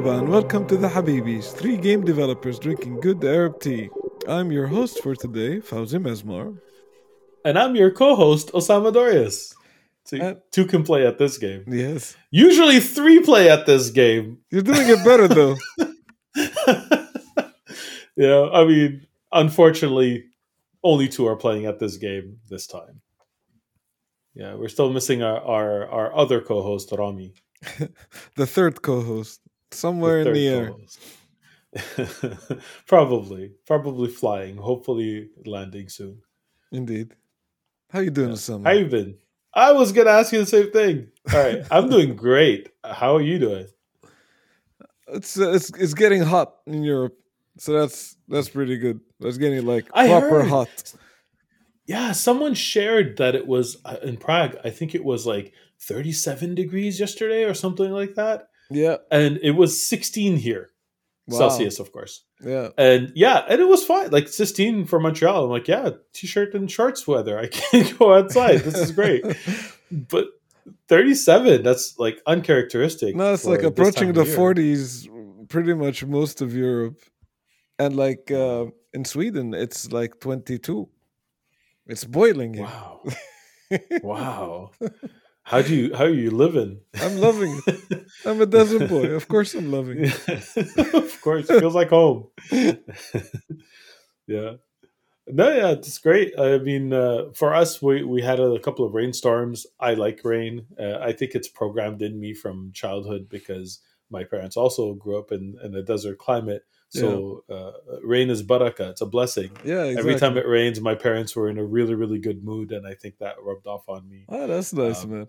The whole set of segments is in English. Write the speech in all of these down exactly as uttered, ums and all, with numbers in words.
Marhaba and welcome to the Habibis, three game developers drinking good Arab tea. I'm your host for today, Fawzi Mesmar. And I'm your co-host, Osama Dorias. Two, uh, two can play at this game. Yes. Usually three play at this game. You're doing it better, though. You know, I mean, unfortunately, only two are playing at this game this time. Yeah, we're still missing our, our, our other co-host, Rami. The third co-host. Somewhere the in the air. probably. Probably flying. Hopefully landing soon. Indeed. How you doing, yeah. Osama? How you been? I was going to ask you the same thing. All right. I'm doing great. How are you doing? It's uh, it's it's getting hot in Europe. So that's that's pretty good. It's getting like I proper heard. hot. Yeah, someone shared that it was uh, in Prague. I think it was like thirty-seven degrees yesterday or something like that. Yeah. And it was sixteen here. Wow. Celsius, of course. Yeah. And yeah, and it was fine. Like sixteen for Montreal. I'm like, yeah, t-shirt and shorts weather. I can't go outside. This is great. But thirty-seven, that's like uncharacteristic. No, it's like approaching the forties pretty much most of Europe. And like uh, in Sweden, it's like twenty-two. It's boiling here. Wow. Wow. How do you how are you living? I'm loving it. I'm a desert boy. Of course I'm loving it. Of course. It feels like home. Yeah. No, yeah, it's great. I mean, uh, for us, we, we had a couple of rainstorms. I like rain. Uh, I think it's programmed in me from childhood because my parents also grew up in, in a desert climate. So yeah. uh, rain is barakah. It's a blessing. Yeah, exactly. Every time it rains, my parents were in a really, really good mood, and I think that rubbed off on me. Oh, that's nice, um, man.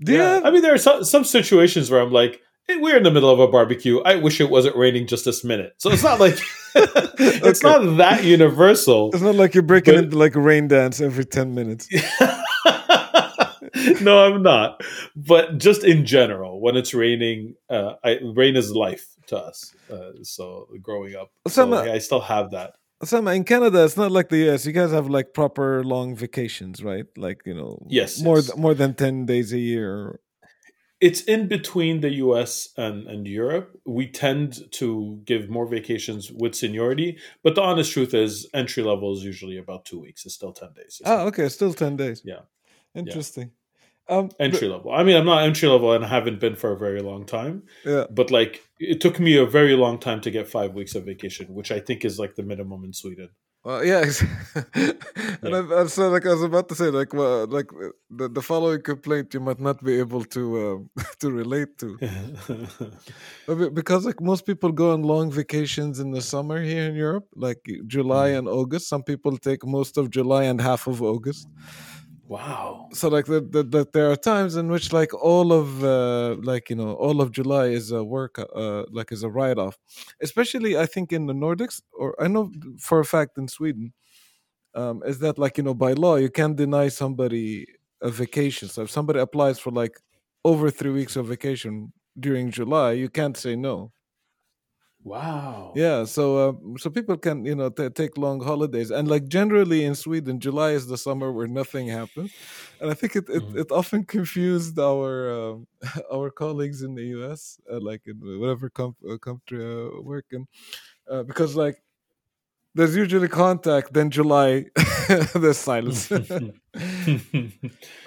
Do yeah, have- I mean, there are some, some situations where I'm like, hey, we're in the middle of a barbecue. I wish it wasn't raining just this minute. So it's not like it's okay. Not that universal. It's not like you're breaking but- into like a rain dance every ten minutes. No, I'm not. But just in general, when it's raining, uh, I, rain is life to us. Uh, so growing up, Osama, so I still have that. Osama, in Canada, it's not like the U S. You guys have like proper long vacations, right? Like, you know, yes, more yes. Th- more than ten days a year. It's in between the U S and, and Europe. We tend to give more vacations with seniority, but the honest truth is entry level is usually about two weeks. It's still ten days. Oh, ah, okay. Still ten days. Yeah. Interesting. Yeah. Um, entry but, level. I mean, I'm not entry level and I haven't been for a very long time. Yeah. But like, it took me a very long time to get five weeks of vacation, which I think is like the minimum in Sweden. Well, yeah. yeah. And I'm, I'm so like I was about to say, like, well, like the, the following complaint you might not be able to um, to relate to, because like most people go on long vacations in the summer here in Europe, like July mm. and August. Some people take most of July and half of August. Wow. So like the, the, the, there are times in which like all of uh, like you know all of July is a work uh, like is a write off, especially I think in the Nordics, or I know for a fact in Sweden, um, is that like you know by law you can't deny somebody a vacation. So if somebody applies for like over three weeks of vacation during July, you can't say no. Wow. Yeah, so uh, so people can, you know, t- take long holidays. And like generally in Sweden, July is the summer where nothing happens. And I think it it, mm-hmm. it often confused our uh, our colleagues in the U S, uh, like in whatever com- uh, country uh, work in, uh, because like there's usually contact, then July, there's silence.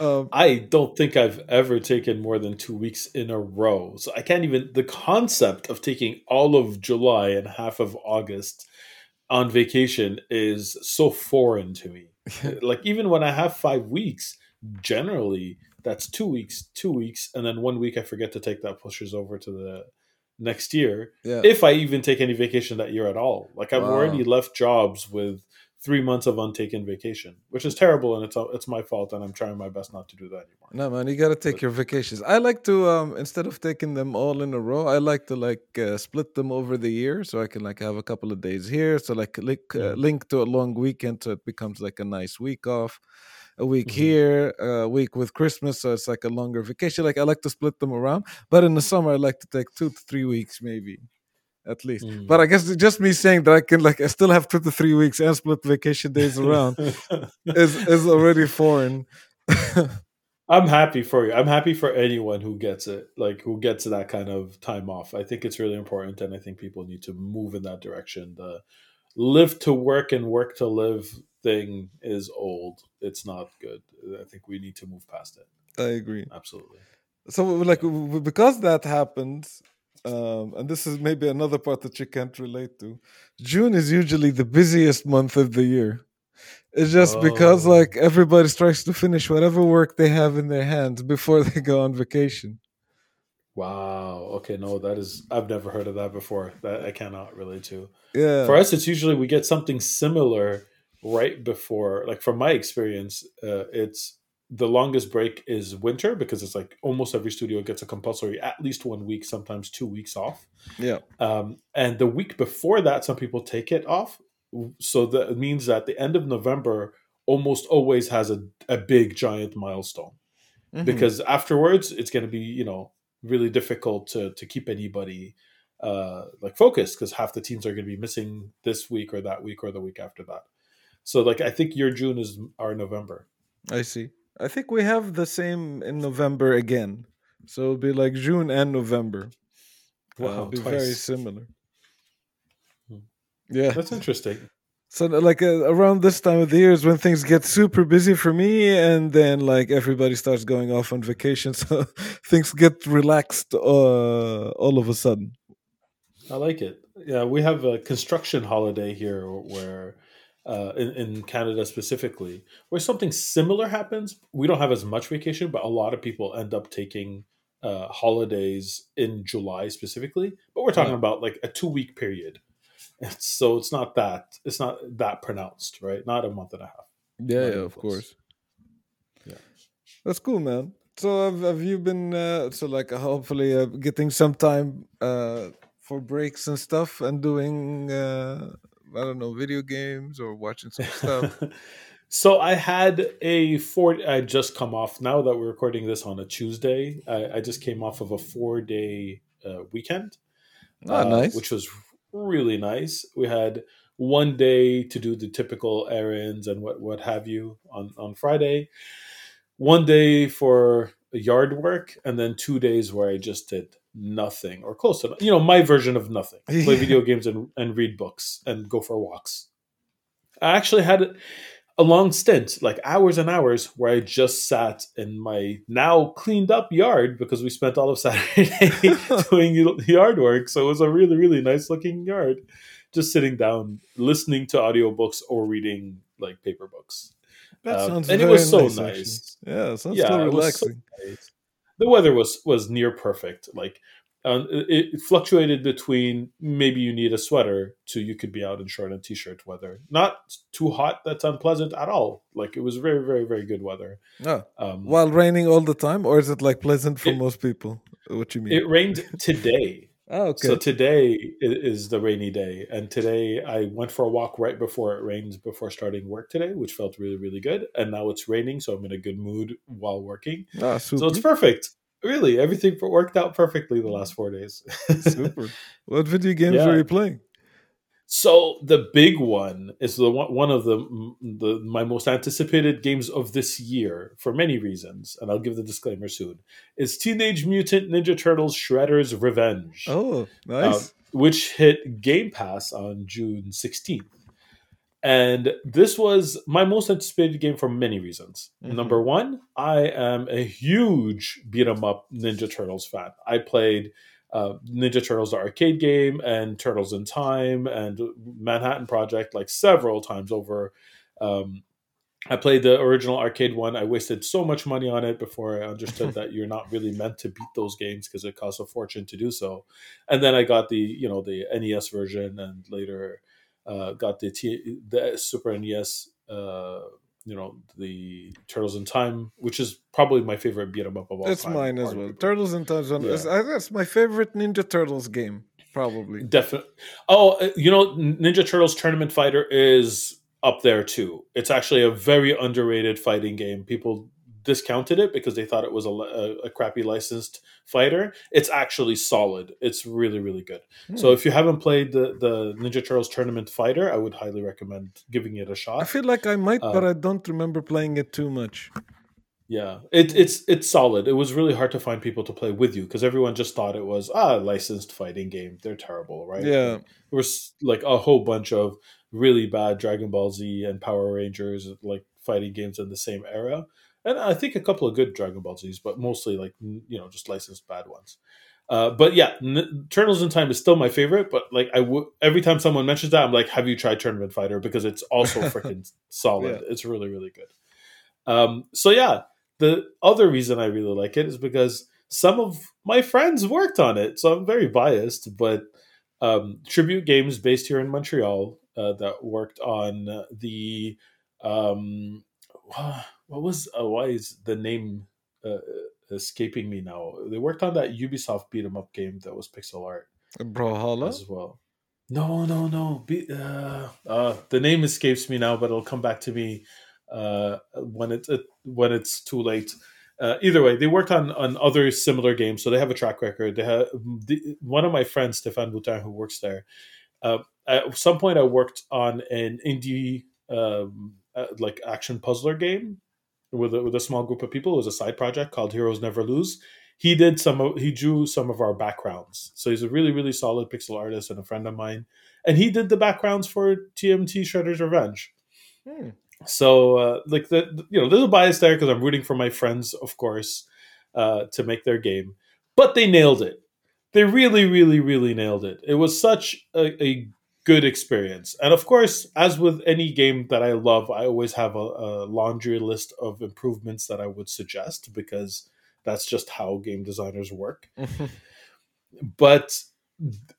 um, I don't think I've ever taken more than two weeks in a row. So I can't even, the concept of taking all of July and half of August on vacation is so foreign to me. Like even when I have five weeks, generally that's two weeks, two weeks. And then one week I forget to take that pushes over to the next year, yeah. If I even take any vacation that year at all. Like I've wow. already left jobs with three months of untaken vacation, which is terrible, and it's it's my fault, and I'm trying my best not to do that anymore. No, man, you got to take but, your vacations. I like to, um, instead of taking them all in a row, I like to like uh, split them over the year, so I can like have a couple of days here, so like link, yeah. uh, link to a long weekend, so it becomes like a nice week off. A week mm-hmm. here, a week with Christmas, so it's like a longer vacation. Like I like to split them around, but in the summer I like to take two to three weeks, maybe, at least. Mm. But I guess just me saying that I can like I still have two to three weeks and split vacation days around is is already foreign. I'm happy for you. I'm happy for anyone who gets it, like who gets that kind of time off. I think it's really important, and I think people need to move in that direction. The live to work and work to live thing is old. It's not good. I think we need to move past it. I agree. Absolutely. So, like, because that happens, um, and this is maybe another part that you can't relate to, June is usually the busiest month of the year. It's just oh. because, like, everybody tries to finish whatever work they have in their hands before they go on vacation. Wow. Okay, no, that is... I've never heard of that before. That I cannot relate to. Yeah. For us, it's usually we get something similar right before... Like, from my experience, uh, it's... The longest break is winter because it's like almost every studio gets a compulsory at least one week, sometimes two weeks off. Yeah. Um, and the week before that, some people take it off. So that means that the end of November almost always has a, a big, giant milestone. Mm-hmm. Because afterwards, it's going to be, you know, really difficult to, to keep anybody uh, like focused because half the teams are going to be missing this week or that week or the week after that. So like I think your June is our November. I see. I think we have the same in November again. So it'll be like June and November. Wow, uh, it'll be twice. Very similar. Hmm. Yeah. That's interesting. So like uh, around this time of the year is when things get super busy for me. And then like everybody starts going off on vacation. So things get relaxed uh, all of a sudden. I like it. Yeah, we have a construction holiday here where... Uh, in, in Canada specifically, where something similar happens. We don't have as much vacation, but a lot of people end up taking uh, holidays in July specifically. But we're talking yeah. about like a two-week period. And so it's not that it's not that pronounced, right? Not a month and a half. Yeah, yeah of course. Yeah, that's cool, man. So have, have you been uh, so like hopefully uh, getting some time uh, for breaks and stuff and doing? Uh... I don't know, video games or watching some stuff. So I had a four. I just come off now that we're recording this on a Tuesday. I, I just came off of a four-day uh, weekend, oh, uh, nice, which was really nice. We had one day to do the typical errands and what what have you on on Friday. One day for yard work, and then two days where I just did nothing or close to, you know, my version of nothing. Play yeah. video games and, and read books and go for walks. I actually had a long stint, like hours and hours, where I just sat in my now cleaned up yard because we spent all of Saturday doing yard work. So it was a really, really nice looking yard. Just sitting down, listening to audiobooks or reading like paper books. That um, sounds and very it was so nice. nice. Yeah, it sounds yeah, so relaxing. So nice. The weather was, was near perfect. Like um, it, it fluctuated between maybe you need a sweater to you could be out in short and t-shirt weather. Not too hot that's unpleasant at all. Like it was very, very, very good weather. Oh. Um, While raining all the time? Or is it like pleasant for it, most people? What you mean? It rained today. Oh, okay. So today is the rainy day. And today I went for a walk right before it rains, before starting work today, which felt really, really good. And now it's raining, so I'm in a good mood while working. Ah, super. So it's perfect. Really, everything worked out perfectly the last four days. Super. What video games yeah. are you playing? So the big one is the one, one of the, the my most anticipated games of this year for many reasons, and I'll give the disclaimer soon, is Teenage Mutant Ninja Turtles Shredder's Revenge. Oh, nice. Uh, which hit Game Pass on June sixteenth. And this was my most anticipated game for many reasons. Mm-hmm. Number one, I am a huge beat-em-up Ninja Turtles fan. I played... Uh, Ninja Turtles the arcade game and Turtles in Time and Manhattan Project like several times over. Um, I played the original arcade one. I wasted so much money on it before I understood that you're not really meant to beat those games because it costs a fortune to do so. And then I got the you know the N E S version and later uh, got the T- the Super N E S uh, you know the Turtles in Time, which is probably my favorite beat 'em up of all that's time. That's mine as well. Turtles in Time, yeah. That's my favorite Ninja Turtles game, probably. Definitely. Oh, you know, Ninja Turtles Tournament Fighter is up there too. It's actually a very underrated fighting game. People discounted it because they thought it was a, a, a crappy licensed fighter. It's actually solid. It's really, really good. Mm. So if you haven't played the, the Ninja Turtles Tournament Fighter, I would highly recommend giving it a shot. I feel like I might, uh, but I don't remember playing it too much. Yeah, it, it's it's solid. It was really hard to find people to play with you because everyone just thought it was ah, a licensed fighting game. They're terrible, right? Yeah. There was like a whole bunch of really bad Dragon Ball Z and Power Rangers like fighting games in the same era. And I think a couple of good Dragon Ball Zs, but mostly like, you know, just licensed bad ones. Uh, but yeah, N- Turtles in Time is still my favorite, but like I w- every time someone mentions that, I'm like, have you tried Tournament Fighter? Because it's also freaking solid. Yeah. It's really, really good. Um, so yeah. The other reason I really like it is because some of my friends worked on it, so I'm very biased. But um, Tribute Games, based here in Montreal, uh, that worked on the um, what was uh, why is the name uh, escaping me now? They worked on that Ubisoft beat 'em up game that was pixel art, Brawlhalla, as well. No, no, no. Be- uh, uh, the name escapes me now, but it'll come back to me. Uh, when it's uh, when it's too late. Uh, either way, they worked on, on other similar games, so they have a track record. They have the, one of my friends, Stefan Boutin, who works there. Uh, at some point, I worked on an indie um, uh, like action puzzler game with a, with a small group of people. It was a side project called Heroes Never Lose. He did some. Of, he drew some of our backgrounds. So he's a really really solid pixel artist and a friend of mine. And he did the backgrounds for T M T Shredder's Revenge. Hmm. So, uh, like, the, you know, there's a bias there because I'm rooting for my friends, of course, uh, to make their game. But they nailed it. They really, really, really nailed it. It was such a, a good experience. And, of course, as with any game that I love, I always have a, a laundry list of improvements that I would suggest because that's just how game designers work. But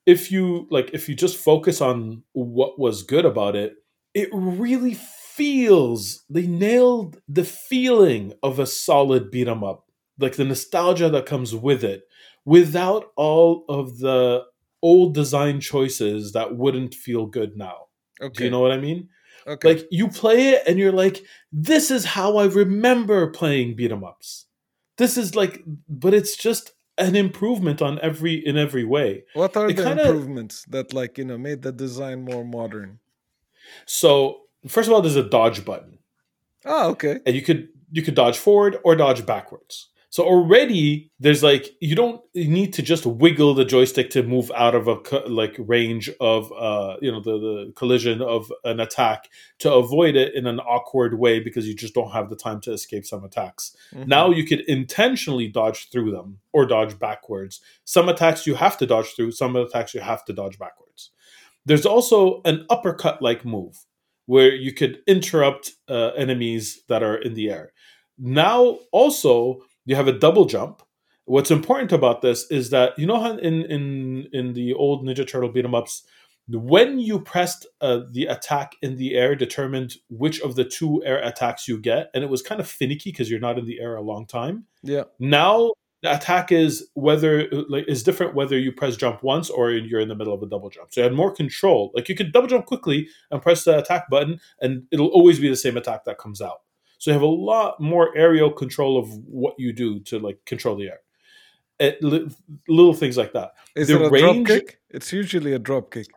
if you, like, if you just focus on what was good about it, it really feels, they nailed the feeling of a solid beat 'em up, like the nostalgia that comes with it, without all of the old design choices that wouldn't feel good now. Okay. Do you know what I mean? Okay. Like you play it and you're like, this is how I remember playing beat 'em ups. This is like, but it's just an improvement on every in every way. What are it the kinda, improvements that like you know made the design more modern? So. First of all, there's a dodge button. Oh, okay. And you could you could dodge forward or dodge backwards. So already there's like you don't need to just wiggle the joystick to move out of a co- like range of uh you know the, the collision of an attack to avoid it in an awkward way because you just don't have the time to escape some attacks. Mm-hmm. Now you could intentionally dodge through them or dodge backwards. Some attacks you have to dodge through, some attacks you have to dodge backwards. There's also an uppercut-like move where you could interrupt uh, enemies that are in the air. Now, also, you have a double jump. What's important about this is that, you know how in, in, in the old Ninja Turtle beat-em-ups, when you pressed uh, the attack in the air determined which of the two air attacks you get, and it was kind of finicky because you're not in the air a long time. Yeah. Now, the attack is whether like is different whether you press jump once or you're in the middle of a double jump. So you had more control. Like you could double jump quickly and press the attack button, and it'll always be the same attack that comes out. So you have a lot more aerial control of what you do to like control the air. It, li- little things like that. Is the it a range, drop kick? It's usually a drop kick.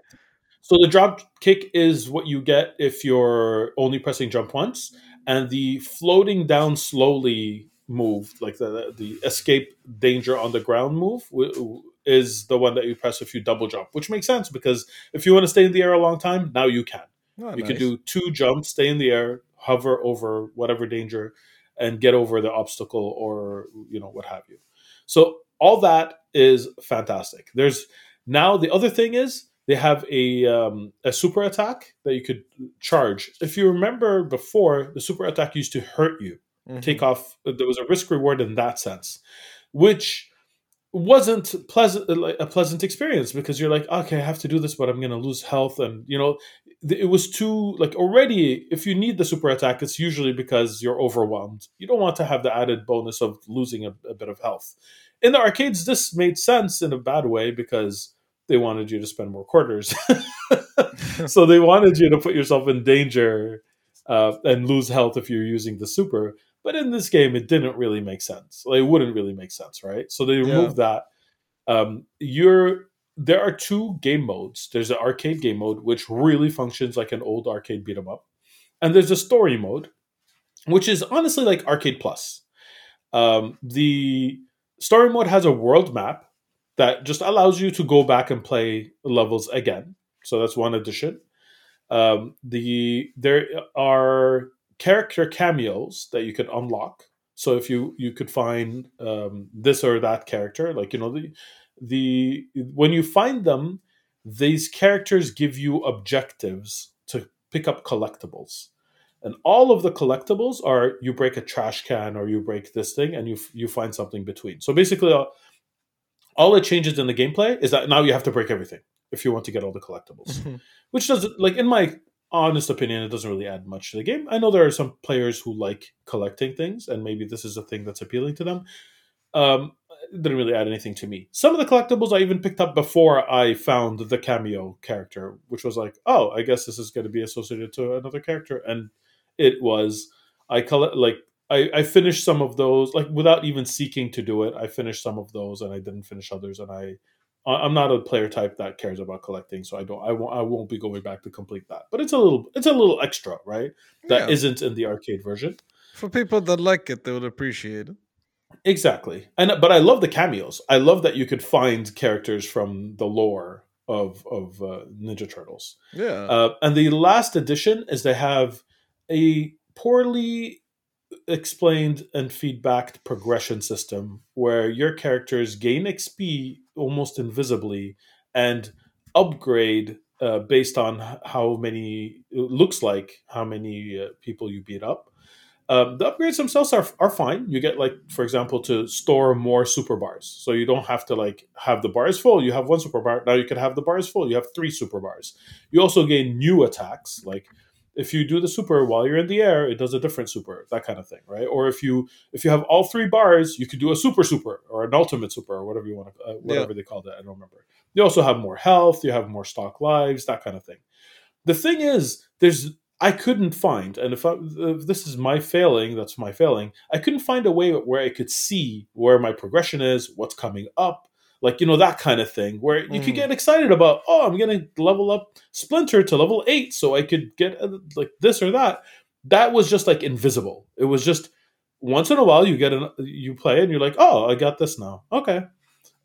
So the drop kick is what you get if you're only pressing jump once, and the floating down slowly move, like the the escape danger on the ground move w- is the one that you press if you double jump, which makes sense because if you want to stay in the air a long time, now you can. Oh, you nice. Can do two jumps, stay in the air, hover over whatever danger, and get over the obstacle or you know what have you. So all that is fantastic. There's now the other thing is they have a um, a super attack that you could charge. If you remember before, the super attack used to hurt you. Mm-hmm. Take off. There was a risk reward in that sense, which wasn't pleasant a pleasant experience because you're like, okay, I have to do this, but I'm going to lose health, and you know, it was too like already. If you need the super attack, it's usually because you're overwhelmed. You don't want to have the added bonus of losing a, a bit of health. In the arcades, this made sense in a bad way because they wanted you to spend more quarters, so they wanted you to put yourself in danger uh, and lose health if you're using the super. But in this game, it didn't really make sense. Like, it wouldn't really make sense, right? So they removed yeah. that. Um, you're there are two game modes. There's an arcade game mode, which really functions like an old arcade beat 'em up, and there's a story mode, which is honestly like Arcade Plus. Um, the story mode has a world map that just allows you to go back and play levels again. So that's one addition. Um, the there are character cameos that you can unlock. So if you, you could find um, this or that character, like, you know, the the when you find them, these characters give you objectives to pick up collectibles. And all of the collectibles are you break a trash can or you break this thing and you you find something between. So basically, uh, all it changes in the gameplay is that now you have to break everything if you want to get all the collectibles, mm-hmm. which doesn't, like, in my honest opinion, it doesn't really add much to the game. I know there are some players who like collecting things, and maybe this is a thing that's appealing to them. Um, it didn't really add anything to me. Some of the collectibles I even picked up before I found the cameo character, which was like, oh, I guess this is going to be associated to another character. And it was, I collect, like, I, I finished some of those, like, without even seeking to do it. I finished some of those, and I didn't finish others. And I, I'm not a player type that cares about collecting, so I don't, I won't, I won't be going back to complete that. But it's a little, it's a little extra, right? That yeah. isn't in the arcade version. For people that like it, they will appreciate it. Exactly, and but I love the cameos. I love that you could find characters from the lore of of uh, Ninja Turtles. Yeah, uh, and the last addition is they have a poorly explained and feedbacked progression system where your characters gain X P almost invisibly and upgrade uh, based on how many, it looks like how many uh, people you beat up. Um, the upgrades themselves are are fine. You get, like, for example, to store more super bars. So you don't have to, like, have the bars full. You have one super bar. Now you can have the bars full. You have three super bars. You also gain new attacks, like, if you do the super while you're in the air, it does a different super, that kind of thing, right? Or if you if you have all three bars, you could do a super super or an ultimate super or whatever you want to, uh, whatever yeah. they call that, I don't remember. You also have more health, you have more stock lives, that kind of thing. The thing is, there's I couldn't find, and if, I, if this is my failing, that's my failing, I couldn't find a way where I could see where my progression is, what's coming up, like, you know, that kind of thing, where you mm. could get excited about, oh, I'm going to level up Splinter to level eight so I could get, uh, like, this or that. That was just, like, invisible. It was just once in a while you get an, you play and you're like, oh, I got this now. Okay.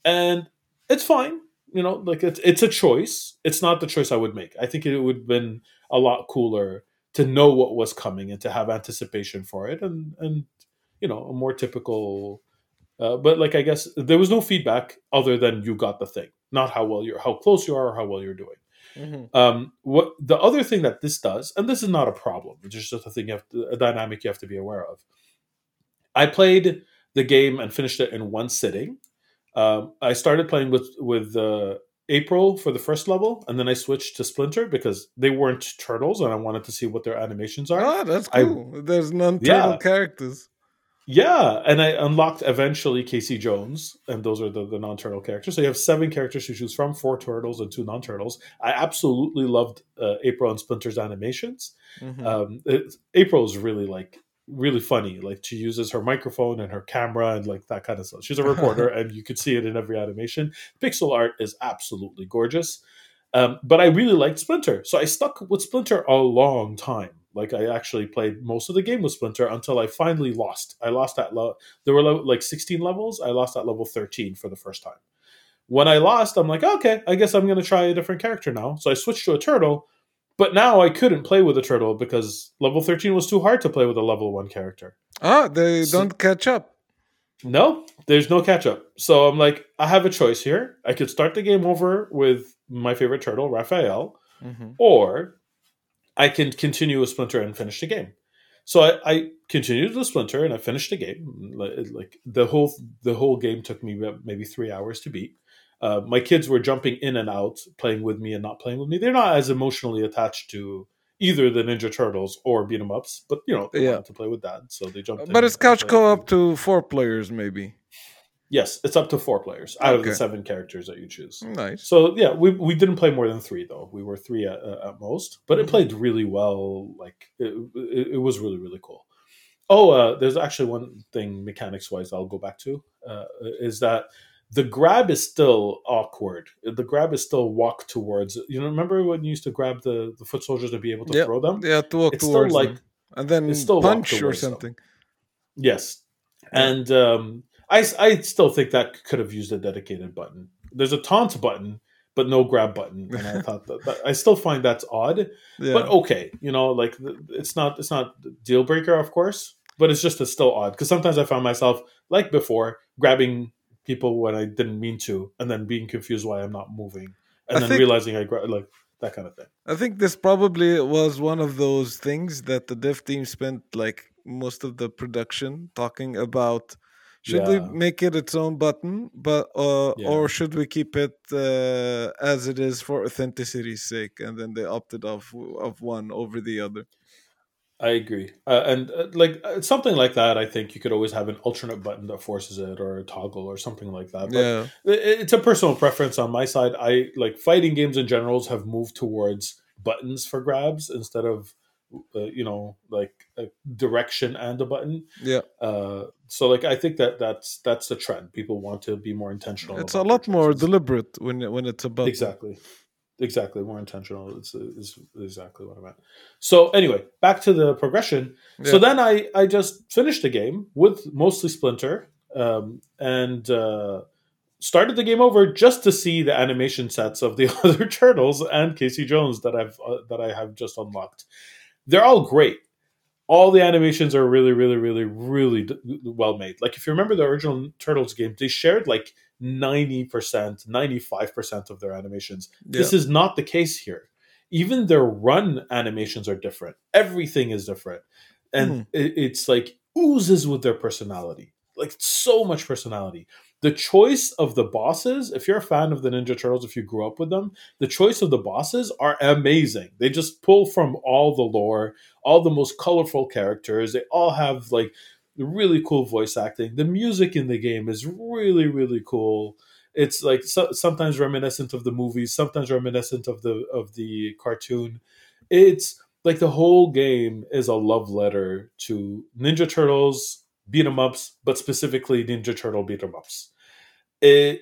And it's fine. You know, like, it's, it's a choice. It's not the choice I would make. I think it would have been a lot cooler to know what was coming and to have anticipation for it and, and you know, a more typical... Uh, but like, I guess there was no feedback other than you got the thing, not how well you're, how close you are, or how well you're doing. Mm-hmm. Um, what the other thing that this does, and this is not a problem, it's just a thing, you have to, a dynamic you have to be aware of. I played the game and finished it in one sitting. Um, I started playing with with uh, April for the first level, and then I switched to Splinter because they weren't turtles, and I wanted to see what their animations are. Oh, that's cool. I, There's non-turtle yeah. characters. Yeah, and I unlocked eventually Casey Jones, and those are the, the non-turtle characters. So you have seven characters to choose from, four turtles and two non-turtles. I absolutely loved uh, April and Splinter's animations. Mm-hmm. Um, it, April is really, like, really funny. Like, she uses her microphone and her camera and, like, that kind of stuff. She's a reporter, and you could see it in every animation. Pixel art is absolutely gorgeous. Um, but I really liked Splinter, so I stuck with Splinter a long time. Like, I actually played most of the game with Splinter until I finally lost. I lost at level. There were lo- like sixteen levels. I lost at level thirteen for the first time. When I lost, I'm like, okay, I guess I'm going to try a different character now. So I switched to a turtle, but now I couldn't play with a turtle because level thirteen was too hard to play with a level one character. Ah, they so, don't catch up. No, there's no catch up. So I'm like, I have a choice here. I could start the game over with my favorite turtle, Raphael, mm-hmm. or I can continue with Splinter and finish the game. So I, I continued with Splinter and I finished the game. Like the whole the whole game took me maybe three hours to beat. Uh, my kids were jumping in and out, playing with me and not playing with me. They're not as emotionally attached to either the Ninja Turtles or beat 'em ups, but you know they yeah. wanted to play with Dad, so they jumped. But in it's couch co-op to four players, maybe. Yes, it's up to four players out okay. of the seven characters that you choose. Nice. So yeah, we we didn't play more than three though. We were three at, uh, at most, but mm-hmm. it played really well. Like it, it, it was really really cool. Oh, uh, there's actually one thing mechanics wise I'll go back to uh, is that the grab is still awkward. The grab is still walk towards. You know, remember when you used to grab the, the foot soldiers to be able to yep. throw them? Yeah, to walk it's towards still, like, them, and then punch or something. Them. Yes. And um, I, I still think that could have used a dedicated button. There's a taunt button, but no grab button. And I thought that, that I still find that's odd, yeah. But okay, you know, like it's not it's not deal breaker, of course, but it's just it's still odd because sometimes I found myself like before grabbing people when I didn't mean to, and then being confused why I'm not moving, and I then think, realizing I gra- like that kind of thing. I think this probably was one of those things that the dev team spent like most of the production talking about. Should yeah. we make it its own button, but uh, yeah. or should we keep it uh, as it is for authenticity's sake? And then they opted off of one over the other. I agree, uh, and uh, like something like that, I think you could always have an alternate button that forces it, or a toggle, or something like that. But yeah, it's a personal preference on my side. I like fighting games in general have moved towards buttons for grabs instead of. Uh, you know, like a direction and a button. Yeah. Uh, so, like, I think that that's that's the trend. People want to be more intentional. It's a lot more deliberate when when it's a button. Exactly. Exactly. More intentional. It's, it's exactly what I meant. So, anyway, back to the progression. Yeah. So then I I just finished the game with mostly Splinter, um, and uh, started the game over just to see the animation sets of the other turtles and Casey Jones that I've uh, that I have just unlocked. They're all great. All the animations are really, really, really, really d- well made. Like, if you remember the original Turtles game, they shared like ninety percent, ninety-five percent of their animations. Yeah. This is not the case here. Even their run animations are different. Everything is different. And mm-hmm. it, it's like oozes with their personality. Like, so much personality. The choice of the bosses, if you're a fan of the Ninja Turtles, if you grew up with them, the choice of the bosses are amazing. They just pull from all the lore, all the most colorful characters. They all have like really cool voice acting. The music in the game is really, really cool. It's like so- sometimes reminiscent of the movies, sometimes reminiscent of the of the cartoon. It's like the whole game is a love letter to Ninja Turtles beat 'em ups, but specifically Ninja Turtle beat 'em ups. It,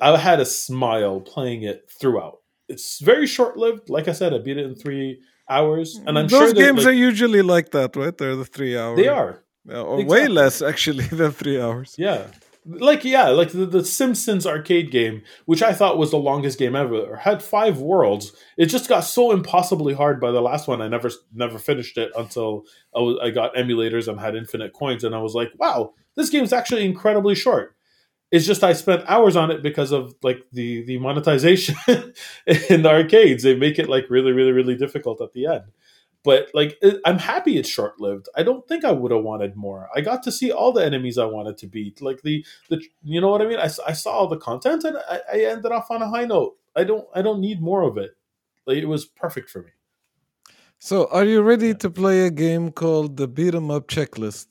I had a smile playing it throughout. It's very short-lived. Like I said, I beat it in three hours, and I'm Those sure those games like, are usually like that, right? They're the three hours. They are, uh, or exactly. way less actually than three hours. Yeah, like yeah, like the, the Simpsons arcade game, which I thought was the longest game ever, had five worlds. It just got so impossibly hard by the last one. I never never finished it until I, was, I got emulators and had infinite coins, and I was like, wow, this game's actually incredibly short. It's just I spent hours on it because of like the, the monetization in the arcades. They make it like really, really, really difficult at the end. But like it, I'm happy it's short-lived. I don't think I would have wanted more. I got to see all the enemies I wanted to beat. Like the, the you know what I mean? I, I saw all the content and I, I ended off on a high note. I don't I don't need more of it. Like it was perfect for me. So are you ready to play a game called the Beat 'em Up Checklist?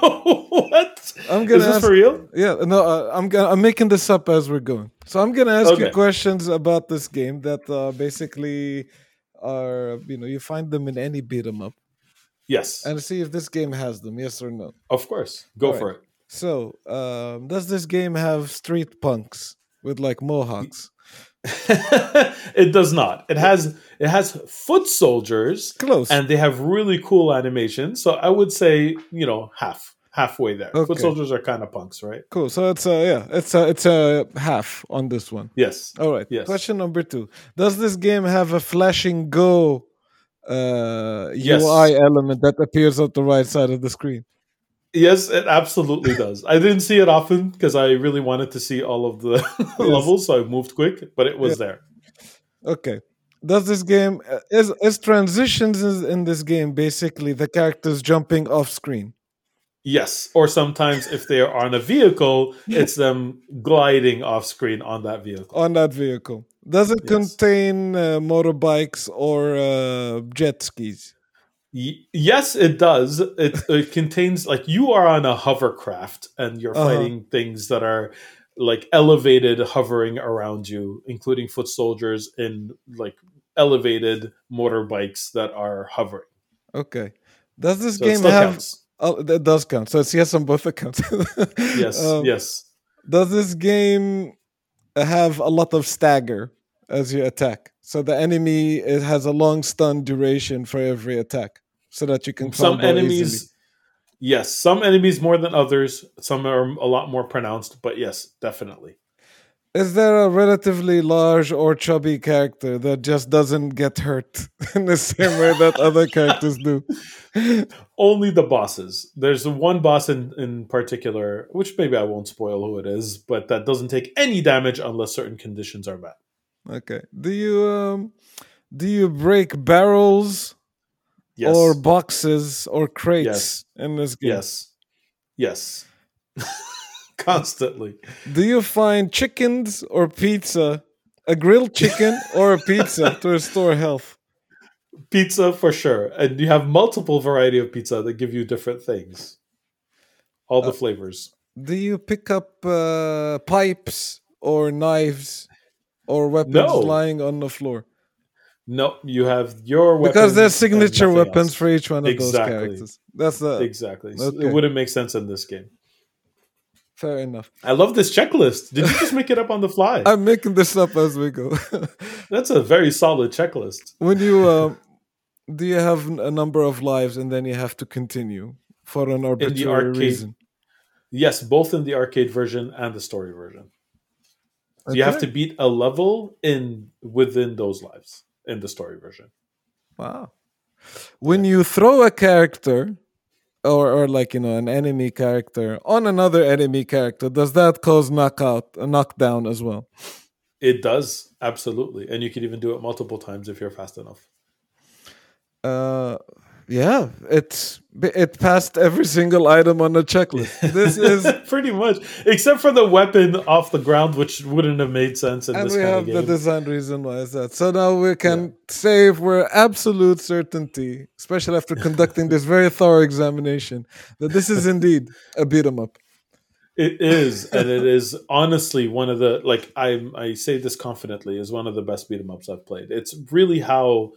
What? I'm gonna Is this ask, for real? Yeah, no, uh, I'm gonna, I'm making this up as we're going. So I'm gonna ask okay. you questions about this game that uh, basically are, you know, you find them in any beat 'em up. Yes. And see if this game has them, yes or no. Of course, go All for right. it. So, um, does this game have street punks with like mohawks? It does not. It has it has foot soldiers, close, and they have really cool animations. So I would say, you know, half halfway there. Okay. Foot soldiers are kind of punks, right? Cool. So it's a yeah, it's a it's a half on this one. Yes. All right. Yes. Question number two: does this game have a flashing go uh, yes. U I element that appears on the right side of the screen? Yes, it absolutely does. I didn't see it often because I really wanted to see all of the yes. levels, so I moved quick, but it was yeah. there. Okay. Does this game... Is, is transitions in this game basically the characters jumping off screen? Yes, or sometimes if they are on a vehicle, it's them gliding off screen on that vehicle. On that vehicle. Does it yes. contain uh, motorbikes or uh, jet skis? Yes, it does. It, it contains, like, you are on a hovercraft and you're uh-huh. fighting things that are like elevated, hovering around you, including foot soldiers in like elevated motorbikes that are hovering. Okay. Does this so game have? Oh, that does count. So it's yes on both accounts. yes. Um, yes. Does this game have a lot of stagger as you attack? So the enemy it has a long stun duration for every attack. So that you can some enemies, easily. Yes, some enemies more than others. Some are a lot more pronounced, but yes, definitely. Is there a relatively large or chubby character that just doesn't get hurt in the same way that other characters do? Only the bosses. There's one boss in, in particular, which maybe I won't spoil who it is, but that doesn't take any damage unless certain conditions are met. Okay. Do you um, do you break barrels yes. or boxes or crates yes. in this game? Yes. Yes. Constantly. Do you find chickens or pizza, a grilled chicken or a pizza to restore health? Pizza for sure. And you have multiple variety of pizza that give you different things. All the uh, flavors. Do you pick up uh, pipes or knives or weapons no. lying on the floor? No, you have your weapons. Because there's signature weapons else. for each one of exactly. those characters. That's the, Exactly. So okay. It wouldn't make sense in this game. Fair enough. I love this checklist. Did you just make it up on the fly? I'm making this up as we go. That's a very solid checklist. When you uh, do you have a number of lives and then you have to continue for an arbitrary reason? Yes, both in the arcade version and the story version. So okay. You have to beat a level in within those lives in the story version. Wow. When yeah. you throw a character... Or, or like, you know, an enemy character on another enemy character, does that cause knockout, a knockdown as well? It does, absolutely. And you can even do it multiple times if you're fast enough. Uh, yeah, it's it passed every single item on the checklist. This is pretty much, except for the weapon off the ground, which wouldn't have made sense in and this kind of game. And we have the design reason why is that. So now we can yeah. say if we're absolute certainty, especially after conducting this very thorough examination, that this is indeed a beat 'em up. It is, and it is honestly one of the like I I say this confidently is one of the best beat 'em ups I've played. It's really how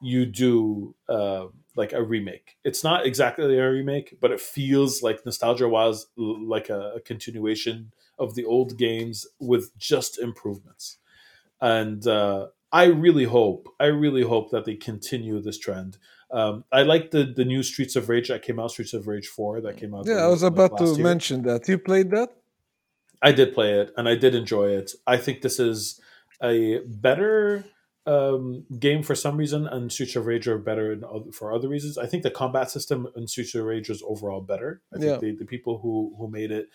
you do. Uh, like a remake. It's not exactly a remake, but it feels like nostalgia was like a, a continuation of the old games with just improvements. And uh, I really hope, I really hope that they continue this trend. Um, I like the, the new Streets of Rage that came out, Streets of Rage four that came out. Yeah, the, I was about like, to year. mention that. You played that? I did play it and I did enjoy it. I think this is a better... Um, game for some reason, and Streets of Rage are better in other, for other reasons. I think the combat system in Streets of Rage was overall better. I think yeah. the, the people who who made it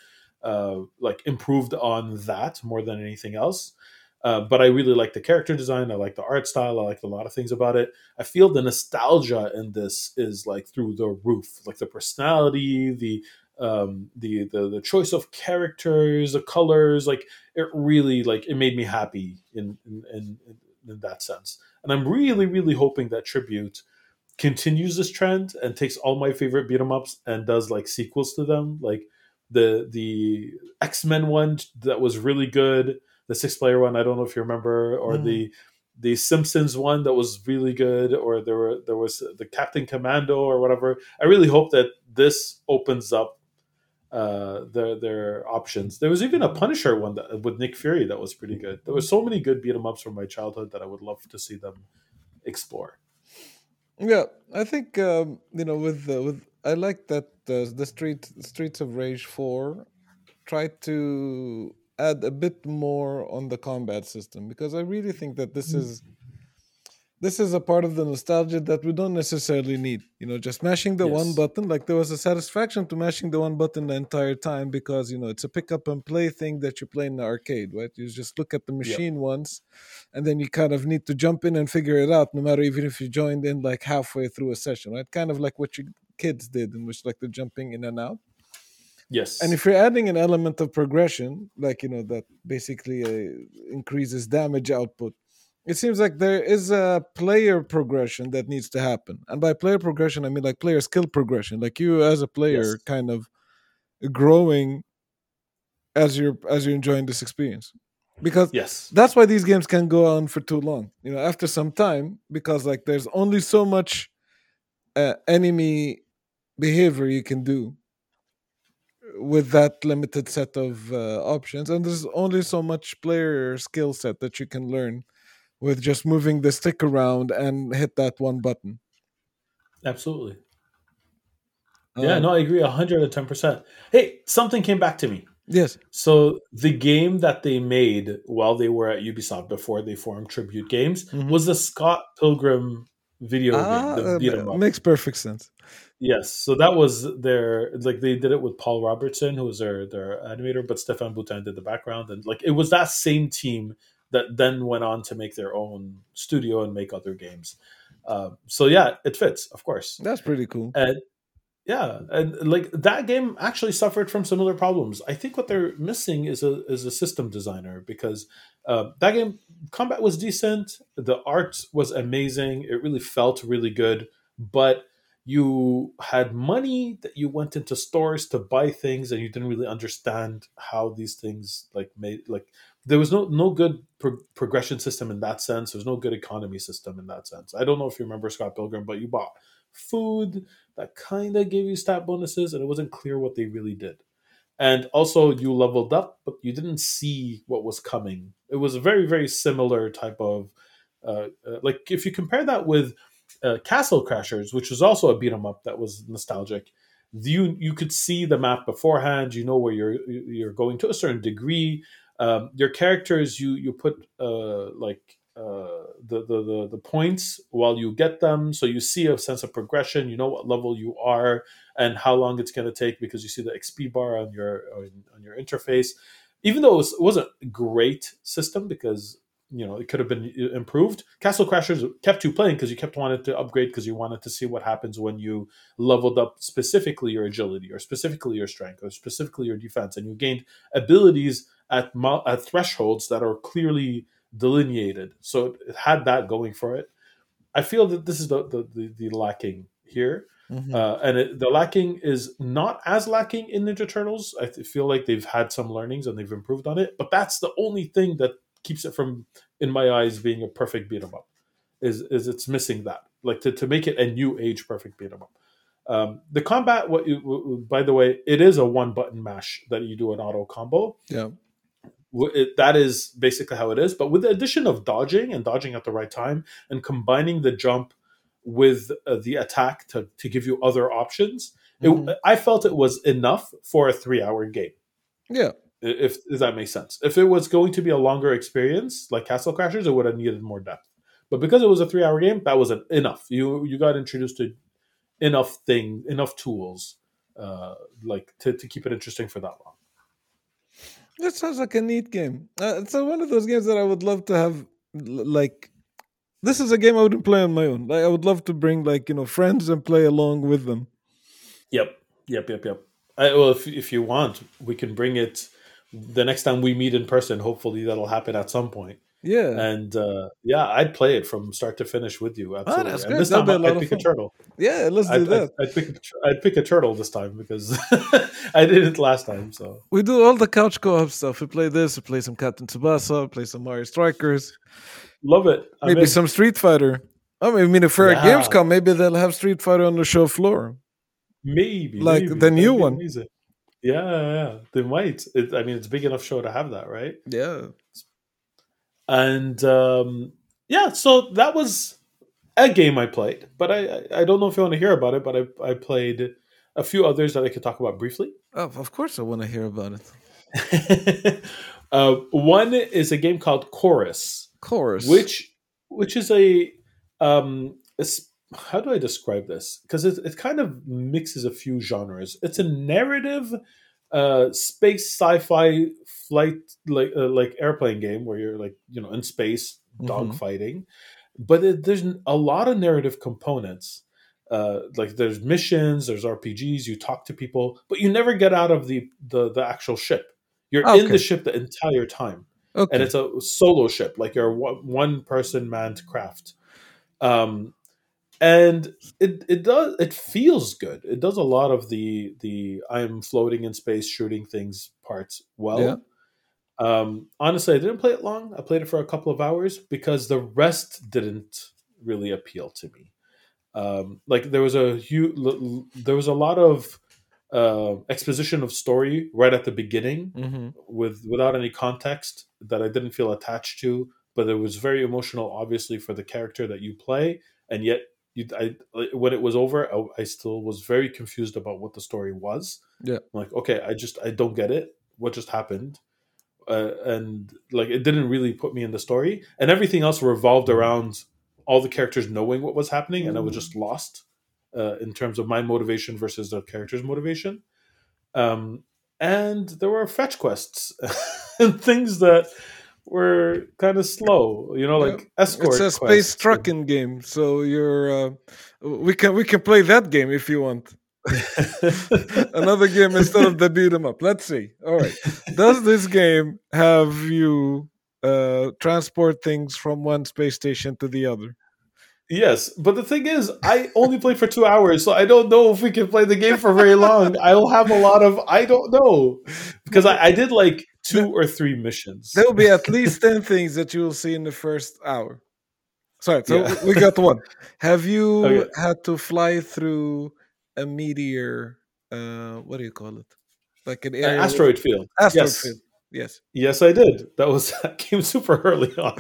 uh, like improved on that more than anything else. Uh, but I really like the character design. I like the art style. I like a lot of things about it. I feel the nostalgia in this is like through the roof. Like the personality, the um, the the the choice of characters, the colors. Like it really like it made me happy in in. in, in in that sense. And I'm really, really hoping that Tribute continues this trend and takes all my favorite beat 'em ups and does like sequels to them. Like the the X-Men one that was really good, the six player one, I don't know if you remember, or mm. the the Simpsons one that was really good, or there were there was the Captain Commando or whatever. I really hope that this opens up uh their their options. There was even a Punisher one that, with Nick Fury that was pretty good. There were so many good beat 'em ups from my childhood that I would love to see them explore. Yeah, I think um, you know with uh, with I like that uh, the street Streets of Rage four tried to add a bit more on the combat system, because I really think that this is This is a part of the nostalgia that we don't necessarily need. You know, just mashing the yes. one button. Like, there was a satisfaction to mashing the one button the entire time, because, you know, it's a pick up and play thing that you play in the arcade, right? You just look at the machine yep. once, and then you kind of need to jump in and figure it out, no matter even if you joined in like halfway through a session, right? Kind of like what your kids did, in which like the jumping in and out. Yes. And if you're adding an element of progression, like, you know, that basically uh, increases damage output, it seems like there is a player progression that needs to happen. And by player progression, I mean like player skill progression, like you as a player yes. kind of growing as you're as you're enjoying this experience. Because yes. that's why these games can go on for too long. You know, after some time, because like there's only so much uh, enemy behavior you can do with that limited set of uh, options. And there's only so much player skill set that you can learn with just moving the stick around and hit that one button. Absolutely. Yeah, no, I agree one hundred ten percent. Hey, something came back to me. Yes. So the game that they made while they were at Ubisoft before they formed Tribute Games mm-hmm. was the Scott Pilgrim video ah, game. The beat 'em up. Makes perfect sense. Yes. So that was their, like, they did it with Paul Robertson, who was their, their animator, but Stefan Boutin did the background. And, like, it was that same team that then went on to make their own studio and make other games. Uh, so, yeah, it fits, of course. That's pretty cool. And, yeah, and like that game actually suffered from similar problems. I think what they're missing is a is a system designer, because uh, that game combat was decent, the art was amazing, it really felt really good, but you had money that you went into stores to buy things, and you didn't really understand how these things like made like there was no no good pro- progression system in that sense. There's no good economy system in that sense. I don't know if you remember Scott Pilgrim, but you bought food that kind of gave you stat bonuses, and it wasn't clear what they really did. And also you leveled up, but you didn't see what was coming. It was a very, very similar type of, uh, uh, like if you compare that with uh, Castle Crashers, which was also a beat 'em up that was nostalgic, you you could see the map beforehand. You know where you're you're going to a certain degree. Um, your characters, you you put uh, like. Uh, the, the, the, the points while you get them. So you see a sense of progression, you know what level you are and how long it's going to take because you see the X P bar on your, on, on your interface, even though it, was, it wasn't a great system because, you know, it could have been improved. Castle Crashers kept you playing because you kept wanting to upgrade because you wanted to see what happens when you leveled up specifically your agility or specifically your strength or specifically your defense. And you gained abilities at, mo- at thresholds that are clearly delineated, so it had that going for it. I feel that this is the the, the, the lacking here, mm-hmm. uh, and it, the lacking is not as lacking in Ninja Turtles. I th- feel like they've had some learnings and they've improved on it, but that's the only thing that keeps it from, in my eyes, being a perfect beat 'em up. Is is it's missing that, like to, to make it a new age perfect beat 'em up. Um, the combat, what you, by the way, it is a one button mash that you do an auto combo. Yeah. It, that is basically how it is, but with the addition of dodging and dodging at the right time and combining the jump with uh, the attack to, to give you other options, mm-hmm. it, I felt it was enough for a three-hour game. Yeah. If, if that makes sense. If it was going to be a longer experience, like Castle Crashers, it would have needed more depth. But because it was a three-hour game, that was enough. You you got introduced to enough thing, enough tools uh, like to, to keep it interesting for that long. That sounds like a neat game. Uh, it's one of those games that I would love to have. Like, this is a game I wouldn't play on my own. Like, I would love to bring, like, you know, friends and play along with them. Yep, yep, yep, yep. I, well, if if you want, we can bring it the next time we meet in person. Hopefully, that'll happen at some point. Yeah, and uh, yeah, I'd play it from start to finish with you. Absolutely. Oh, that's and this time I'd, I'd pick fun. a turtle. Yeah, let's do I'd, that. I'd, I'd, pick a, I'd pick a turtle this time because I did it last time. So we do all the couch co-op stuff. We play this. We play some Captain Tsubasa. Play some Mario Strikers. Love it. I'm maybe in. some Street Fighter. I mean, I mean if we're yeah. at Gamescom, maybe they'll have Street Fighter on the show floor. Maybe like maybe. the new That'd one. Yeah, yeah, they might. It, I mean, it's a big enough show to have that, right? Yeah. It's And um, yeah, so that was a game I played, but I, I don't know if you want to hear about it, but I, I played a few others that I could talk about briefly. Oh, of course I want to hear about it. uh, one is a game called Chorus. Chorus. Which which is a, um, a how do I describe this? Because it, it kind of mixes a few genres. It's a narrative Uh, space sci-fi flight like uh, like airplane game where you're like you know in space dogfighting, mm-hmm. but it, there's a lot of narrative components. Uh, like there's missions, there's R P Gs. You talk to people, but you never get out of the the, the actual ship. You're okay. in the ship the entire time, okay. and it's a solo ship. Like you're a one person manned craft. Um, And it, it does it feels good. It does a lot of the the I'm floating in space shooting things parts well. Yeah. Um, honestly, I didn't play it long. I played it for a couple of hours because the rest didn't really appeal to me. Um, like there was a huge, there was a lot of uh, exposition of story right at the beginning mm-hmm. with without any context that I didn't feel attached to. But it was very emotional, obviously, for the character that you play, and yet. you, I, when it was over, I, I still was very confused about what the story was. Yeah. I'm like, okay, I just, I don't get it. What just happened? Uh, and like, it didn't really put me in the story, and everything else revolved around all the characters knowing what was happening. Mm. And I was just lost uh, in terms of my motivation versus the character's motivation. Um, and there were fetch quests and things that were kind of slow, you know, like yeah. escort. It's a space trucking and... game, so you're. Uh, we can we can play that game if you want. Another game instead of the beat 'em up. Let's see. All right, does this game have you uh, transport things from one space station to the other? Yes, but the thing is, I only played for two hours, so I don't know if we can play the game for very long. I'll have a lot of, I don't know, because I, I did like two or three missions. There will be at least ten things that you will see in the first hour. Sorry, so yeah. we got one. Have you okay. had to fly through a meteor, uh, what do you call it? Like an, an asteroid field. Asteroid yes. field. Yes. Yes, I did. That was that came super early on.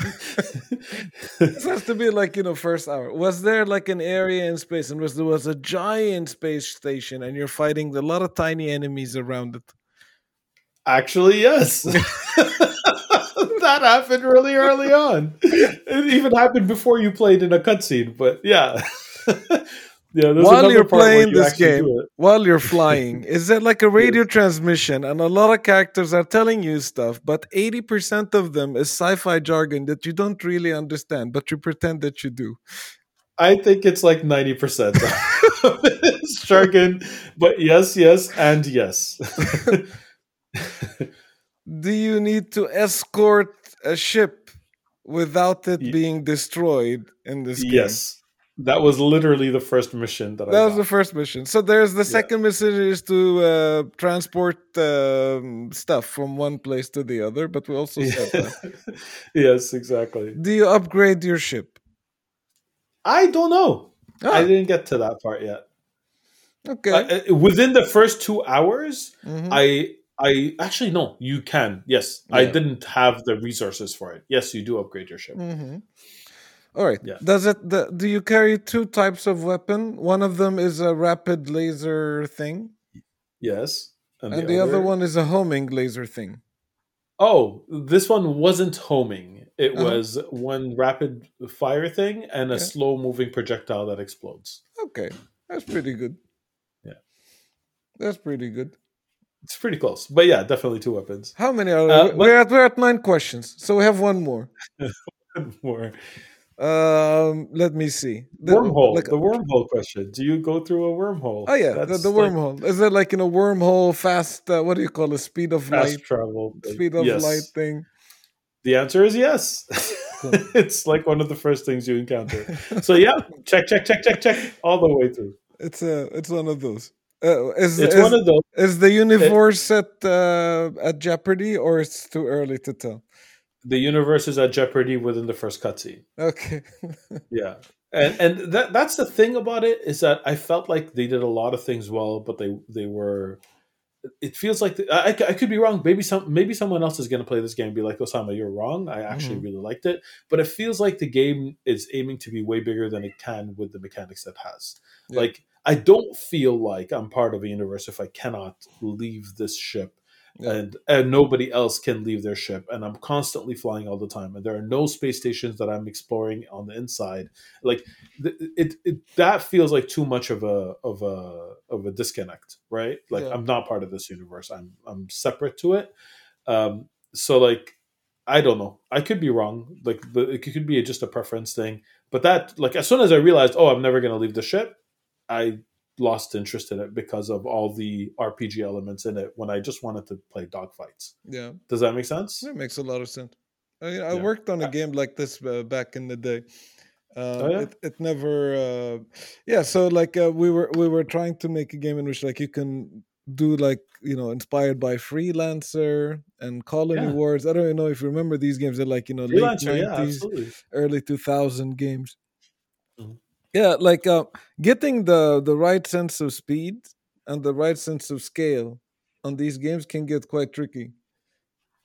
This has to be like, you know, first hour. Was there like an area in space and was there was a giant space station and you're fighting a lot of tiny enemies around it? Actually, yes. That happened really early on. It even happened before you played in a cutscene, but yeah. Yeah, while you're playing you this game, while you're flying, is that like a radio yeah. transmission? And a lot of characters are telling you stuff, but eighty percent of them is sci-fi jargon that you don't really understand, but you pretend that you do. I think it's like ninety percent of it's jargon, but yes, yes, and yes. Do you need to escort a ship without it yeah. being destroyed in this game? Yes. That was literally the first mission that, that I That was the first mission. So there's the yeah. second mission is to uh, transport um, stuff from one place to the other, but we also said that. Yes, exactly. Do you upgrade your ship? I don't know. Ah. I didn't get to that part yet. Okay. Uh, within the first two hours, mm-hmm. I I actually no, you can. Yes. Yeah. I didn't have the resources for it. Yes, you do upgrade your ship. Mm-hmm. All right. Yeah. Does it? The, do you carry two types of weapon? One of them is a rapid laser thing. Yes. And, and the, the other... other one is a homing laser thing. Oh, this one wasn't homing. It uh-huh. was one rapid fire thing and a yeah. slow moving projectile that explodes. Okay. That's pretty good. Yeah. That's pretty good. It's pretty close. But yeah, definitely two weapons. How many are uh, but... we're, at, we're at nine questions. So we have one more. One more. Um, let me see. The, wormhole. Like, the wormhole question. Do you go through a wormhole? Oh yeah, the, the wormhole. Like, is it like in a wormhole fast? Uh, what do you call it? Speed of fast light travel. Thing. Speed of yes. light thing. The answer is yes. Cool. It's like one of the first things you encounter. So yeah, check, check, check, check, check all the way through. It's a. It's one of those. Uh, is, it's is, one of those. Is the universe it, at uh, at jeopardy, or it's too early to tell? The universe is at jeopardy within the first cutscene. Okay. Yeah. And and that that's the thing about it is that I felt like they did a lot of things well, but they, they were... It feels like... The, I, I could be wrong. Maybe some maybe someone else is going to play this game and be like, Osama, you're wrong. I actually mm-hmm. really liked it. But it feels like the game is aiming to be way bigger than it can with the mechanics that it has. Yeah. Like, I don't feel like I'm part of a universe if I cannot leave this ship. Yeah. And and nobody else can leave their ship, and I'm constantly flying all the time, and there are no space stations that I'm exploring on the inside. Like th- it, it, that feels like too much of a of a of a disconnect, right? Like yeah. I'm not part of this universe. I'm I'm separate to it. Um, so like I don't know. I could be wrong. Like the, it could be just a preference thing. But that like as soon as I realized, oh, I'm never gonna leave the ship, I. lost interest in it because of all the R P G elements in it when I just wanted to play dogfights. Yeah. Does that make sense? It makes a lot of sense. I, mean, I yeah. worked on a game like this uh, back in the day. Um, oh, yeah? it, it never... Uh, yeah, so like uh, we were we were trying to make a game in which like you can do like, you know, inspired by Freelancer and Colony yeah. Wars. I don't even know if you remember these games. They're like, you know, late nineties, yeah, early two thousand games. Mm-hmm. Yeah, like uh, getting the, the right sense of speed and the right sense of scale on these games can get quite tricky.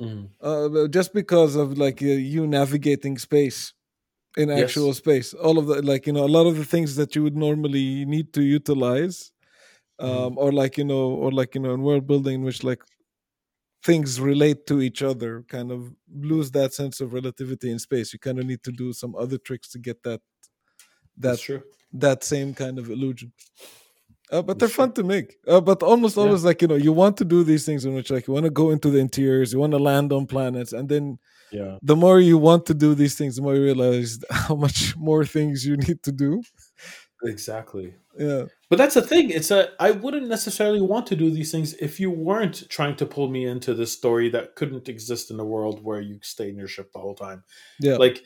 Mm. Uh, just because of like uh, you navigating space in actual yes. space. All of the, like, you know, a lot of the things that you would normally need to utilize, um, mm-hmm. or like, you know, or like, you know, in world building, in which like things relate to each other, kind of lose that sense of relativity in space. You kind of need to do some other tricks to get that, that, true. that same kind of illusion. Uh, but they're fun to make. Uh, but almost yeah. always, like, you know, you want to do these things in which, like, you want to go into the interiors, you want to land on planets, and then yeah. the more you want to do these things, the more you realize how much more things you need to do. Exactly. Yeah. But that's the thing. It's a I wouldn't necessarily want to do these things if you weren't trying to pull me into this story that couldn't exist in a world where you stay in your ship the whole time. Yeah. Like,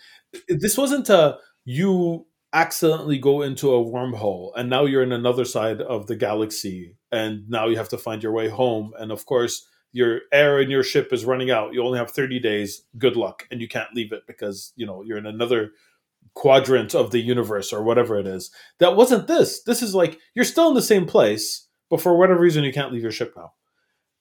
this wasn't a you. accidentally go into a wormhole and now you're in another side of the galaxy and now you have to find your way home, and of course your air in your ship is running out, you only have thirty days, good luck, and you can't leave it because, you know, you're in another quadrant of the universe or whatever it is. That wasn't this this is like you're still in the same place, but for whatever reason you can't leave your ship now.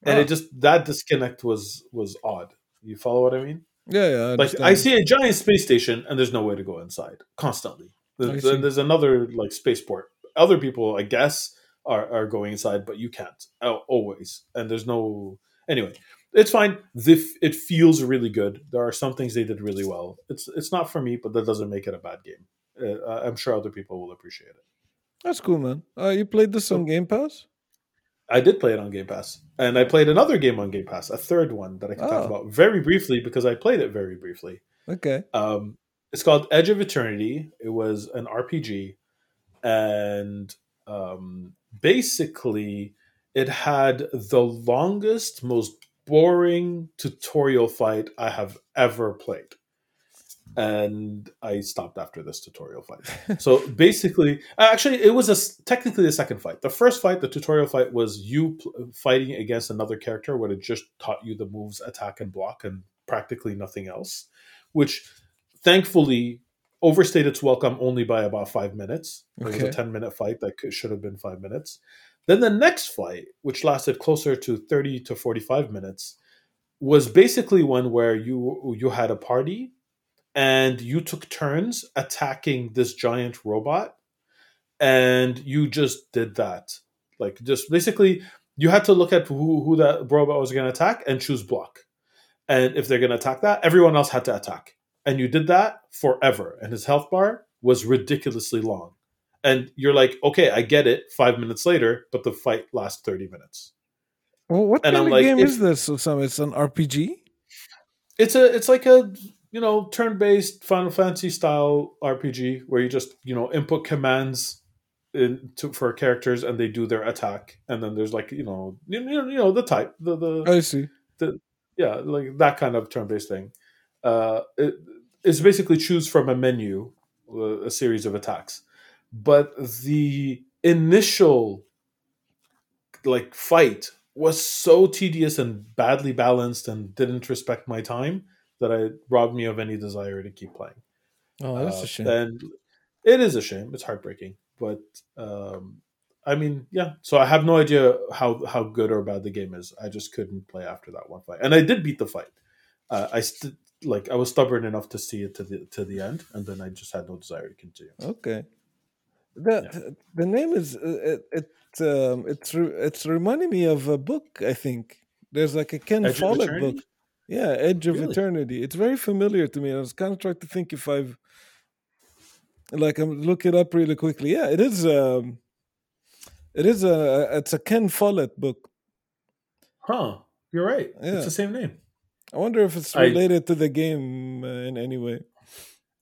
And yeah. it just, that disconnect was was odd. You follow what I mean? Yeah, yeah. I like I see a giant space station and there's no way to go inside constantly. There's, there's another, like, spaceport. Other people, I guess, are, are going inside, but you can't always. And there's no... Anyway, it's fine. The, it feels really good. There are some things they did really well. It's it's not for me, but that doesn't make it a bad game. Uh, I'm sure other people will appreciate it. That's cool, man. Uh, you played this on Game Pass? I did play it on Game Pass. And I played another game on Game Pass, a third one that I can oh. talk about very briefly because I played it very briefly. Okay. Um. It's called Edge of Eternity. It was an R P G. And um, basically, it had the longest, most boring tutorial fight I have ever played. And I stopped after this tutorial fight. So basically, actually, it was a, technically the second fight. The first fight, the tutorial fight, was you pl- fighting against another character where it just taught you the moves, attack, and block, and practically nothing else, which... thankfully, overstayed its welcome only by about five minutes. It okay. was a ten-minute fight that could, should have been five minutes. Then the next fight, which lasted closer to thirty to forty-five minutes, was basically one where you you had a party and you took turns attacking this giant robot, and you just did that. Like, just basically, you had to look at who, who that robot was going to attack and choose block. And if they're going to attack that, everyone else had to attack. And you did that forever. And his health bar was ridiculously long. And you're like, okay, I get it five minutes later, but the fight lasts thirty minutes. Well, what and kind I'm of like, game is this, Osama? It's an R P G? It's a, it's like a, you know, turn-based Final Fantasy style R P G where you just, you know, input commands in to, for characters and they do their attack. And then there's like, you know, you, you know, the type. The, the, I see. The, yeah, like that kind of turn-based thing. Uh, it, it's basically choose from a menu, uh, a series of attacks. But the initial, like, fight was so tedious and badly balanced and didn't respect my time that it robbed me of any desire to keep playing. Oh, that's uh, a shame. And it is a shame. It's heartbreaking. But, um, I mean, yeah. So I have no idea how, how good or bad the game is. I just couldn't play after that one fight. And I did beat the fight. Uh, I st- Like I was stubborn enough to see it to the to the end, and then I just had no desire to continue. Okay, the yeah. the name is it, it um it's re, it's reminding me of a book. I think there's like a Ken Follett book. Yeah, Edge of really? Eternity. It's very familiar to me. I was kind of trying to think if I've like I'm look it up really quickly. Yeah, it is. Um, it is a it's a Ken Follett book. Huh? You're right. Yeah. It's the same name. I wonder if it's related I, to the game in any way.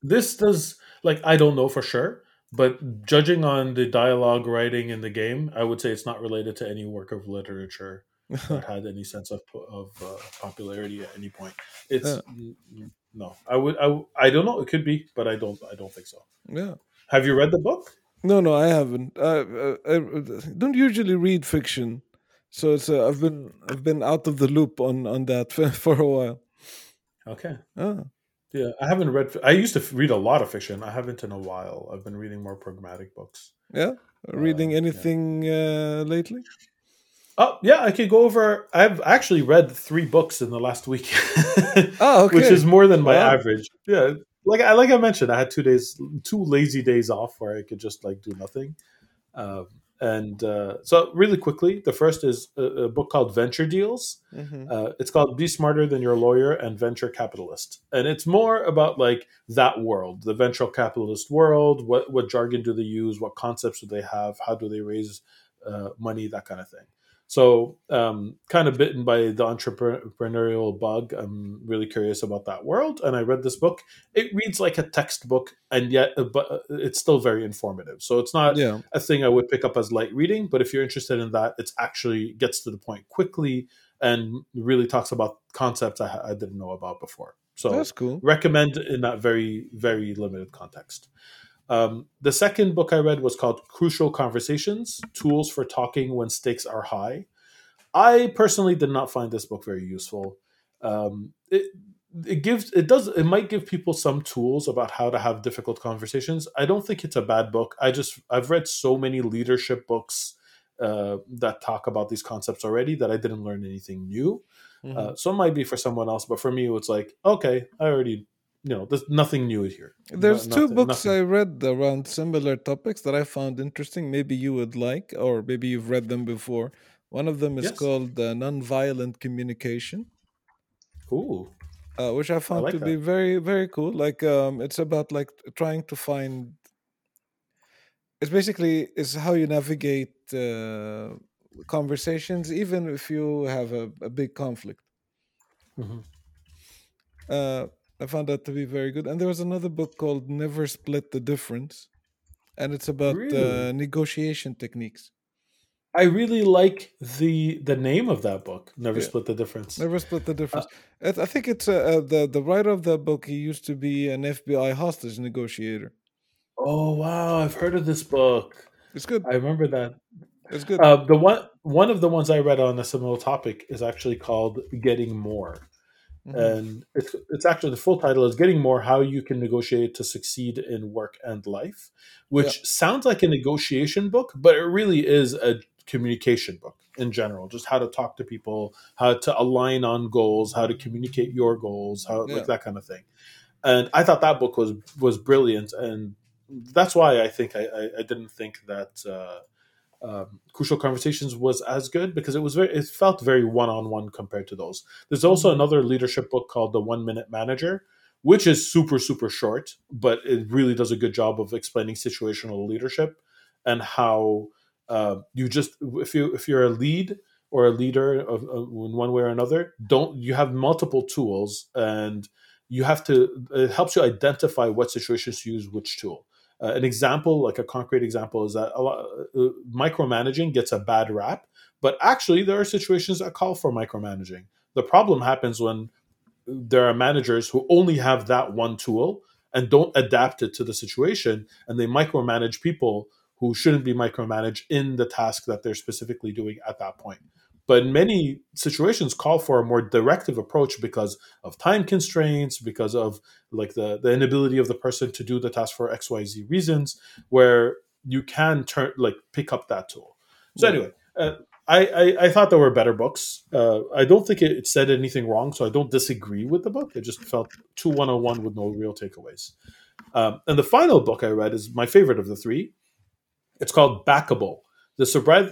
This does, like, I don't know for sure, but judging on the dialogue writing in the game, I would say it's not related to any work of literature that had any sense of of uh, popularity at any point. It's yeah. no, I would, I, I don't know. It could be, but I don't, I don't think so. Yeah. Have you read the book? No, no, I haven't. I, I, I don't usually read fiction. So it's a, I've been I've been out of the loop on, on that for a while. Okay. Oh. Yeah, I haven't read. I used to read a lot of fiction. I haven't in a while. I've been reading more pragmatic books. Yeah, reading uh, anything yeah. Uh, lately? Oh yeah, I could go over. I've actually read three books in the last week. Oh, okay. Which is more than my wow. average. Yeah, like I like I mentioned, I had two days, two lazy days off where I could just like do nothing. Um, and uh, so really quickly, the first is a, a book called Venture Deals. Mm-hmm. Uh, it's called Be Smarter Than Your Lawyer and Venture Capitalist. And it's more about like that world, the venture capitalist world. What, what jargon do they use? What concepts do they have? How do they raise uh, money? That kind of thing. So um, kind of bitten by the entrepreneurial bug. I'm really curious about that world. And I read this book. It reads like a textbook, and yet but it's still very informative. So it's not yeah. a thing I would pick up as light reading. But if you're interested in that, it's actually gets to the point quickly and really talks about concepts I, I didn't know about before. So that's cool. Recommend in that very, very limited context. Um, the second book I read was called Crucial Conversations, Tools for Talking When Stakes Are High. I personally did not find this book very useful. Um, it, it gives, it does, it might give people some tools about how to have difficult conversations. I don't think it's a bad book. I just, I've read so many leadership books uh, that talk about these concepts already that I didn't learn anything new. Mm-hmm. Uh, so it might be for someone else, but for me, it's like, okay, I already You know, there's nothing new here. There's no, two nothing, books nothing. I read around similar topics that I found interesting. Maybe you would like, or maybe you've read them before. One of them is yes. called uh, Nonviolent Communication. Ooh. Uh, which I found I like to that. be very, very cool. Like, um, it's about like trying to find... It's basically is how you navigate uh, conversations, even if you have a, a big conflict. Mm-hmm. Uh I found that to be very good. And there was another book called Never Split the Difference. And it's about really? uh, negotiation techniques. I really like the the name of that book, Never yeah. Split the Difference. Never Split the Difference. Uh, I think it's uh, the, the writer of that book, he used to be an F B I hostage negotiator. Oh, wow. I've heard of this book. It's good. I remember that. It's good. Uh, the one, one of the ones I read on a similar topic is actually called Getting More. Mm-hmm. And it's, it's actually the full title is Getting More, How You Can Negotiate to Succeed in Work and Life, which yeah. sounds like a negotiation book, but it really is a communication book in general, just how to talk to people, how to align on goals, how to communicate your goals, how yeah. like that kind of thing. And I thought that book was, was brilliant. And that's why I think I, I, I didn't think that uh, Um, Crucial Conversations was as good because it was very, it felt very one-on-one compared to those. There's also another leadership book called The One Minute Manager, which is super, super short, but it really does a good job of explaining situational leadership and how uh, you just, if you, if you're a lead or a leader of, of in one way or another, don't, you have multiple tools and you have to, it helps you identify what situations you use which tool. Uh, an example, like a concrete example, is that a lot, uh, micromanaging gets a bad rap, but actually there are situations that call for micromanaging. The problem happens when there are managers who only have that one tool and don't adapt it to the situation, and they micromanage people who shouldn't be micromanaged in the task that they're specifically doing at that point. But many situations call for a more directive approach because of time constraints, because of like the, the inability of the person to do the task for X Y Z reasons, where you can turn like pick up that tool. So anyway, uh, I, I I thought there were better books. Uh, I don't think it said anything wrong, so I don't disagree with the book. It just felt too one-on-one with no real takeaways. Um, and the final book I read is my favorite of the three. It's called Backable. The surprise,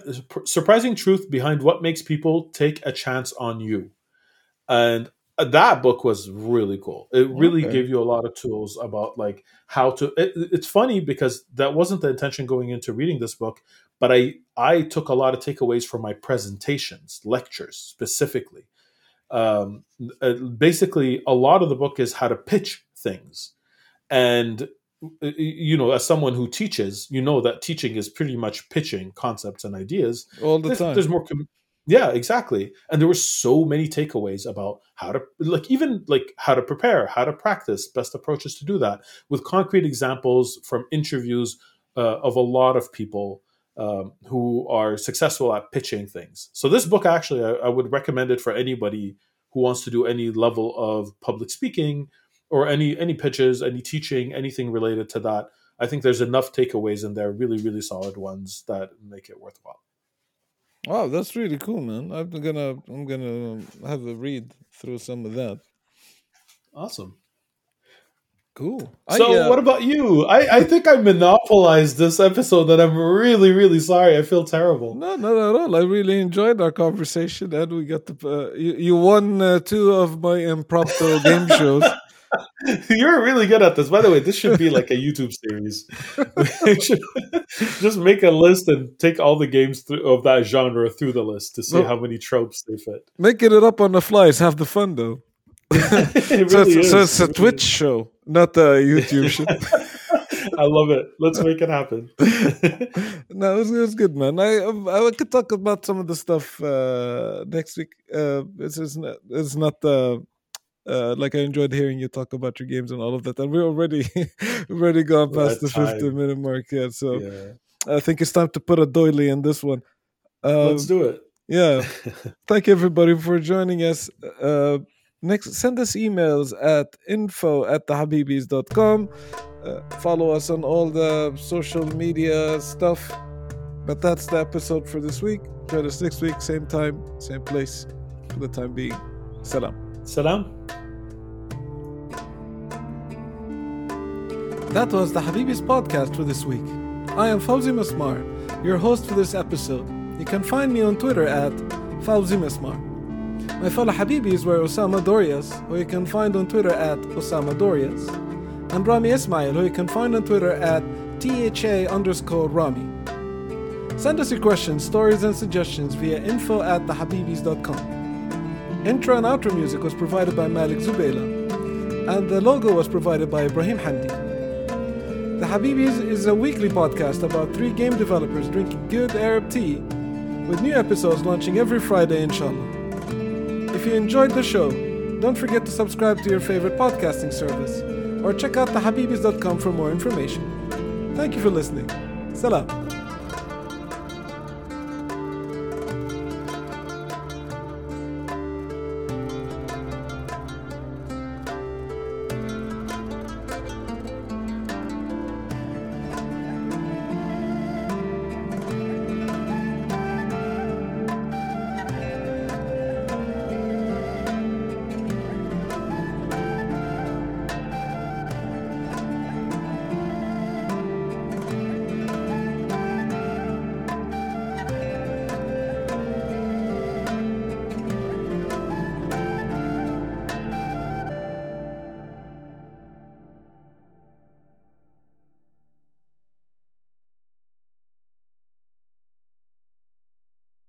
surprising truth behind what makes people take a chance on you. And that book was really cool. It really okay. gave you a lot of tools about like how to, it, it's funny because that wasn't the intention going into reading this book, but I, I took a lot of takeaways from my presentations, lectures specifically. Um, basically a lot of the book is how to pitch things, and you know, as someone who teaches, you know that teaching is pretty much pitching concepts and ideas all the there's, time. There's more, com- yeah, exactly. And there were so many takeaways about how to, like, even like how to prepare, how to practice, best approaches to do that, with concrete examples from interviews uh, of a lot of people um, who are successful at pitching things. So this book, actually, I, I would recommend it for anybody who wants to do any level of public speaking. Or any any pitches, any teaching, anything related to that. I think there's enough takeaways in there, really, really solid ones that make it worthwhile. Wow, that's really cool, man. I'm gonna I'm gonna have a read through some of that. Awesome. Cool. So I, uh, what about you? I, I think I monopolized this episode and I'm really, really sorry. I feel terrible. No, not at all. I really enjoyed our conversation and we got the, uh, you, you won uh, two of my impromptu game shows. You're really good at this. By the way, this should be like a YouTube series. We should just make a list and take all the games th- of that genre through the list to see well, how many tropes they fit. Making it up on the fly is half the fun though. It really so, is. so it's a Twitch show, not a YouTube show. I love it. Let's make it happen. No, it was, it was good, man. I, I I could talk about some of the stuff uh, next week. Uh, it's, it's not, it's not uh, uh, like I enjoyed hearing you talk about your games and all of that. And we're already already gone past that the fifteen minute mark yet. So yeah. I think it's time to put a doily in this one. Uh, Let's do it. Yeah. Thank you, everybody, for joining us. Uh, Next, send us emails at info at the habibis dot com. Uh, follow us on all the social media stuff. But that's the episode for this week. Join us next week, same time, same place. For the time being, salam. Salam. That was the Habibis podcast for this week. I am Fawzi Mesmar, your host for this episode. You can find me on Twitter at Fawzi Mesmar. My fellow Habibis were Osama Dorias, who you can find on Twitter at Osama Dorias, and Rami Ismail, who you can find on Twitter at T H A underscore Rami. Send us your questions, stories, and suggestions via info at the habibis dot com. Intro and outro music was provided by Malik Zubayla, and the logo was provided by Ibrahim Handi. The Habibis is a weekly podcast about three game developers drinking good Arab tea, with new episodes launching every Friday, inshallah. If you enjoyed the show, don't forget to subscribe to your favorite podcasting service or check out the habibis dot com for more information. Thank you for listening. Salam.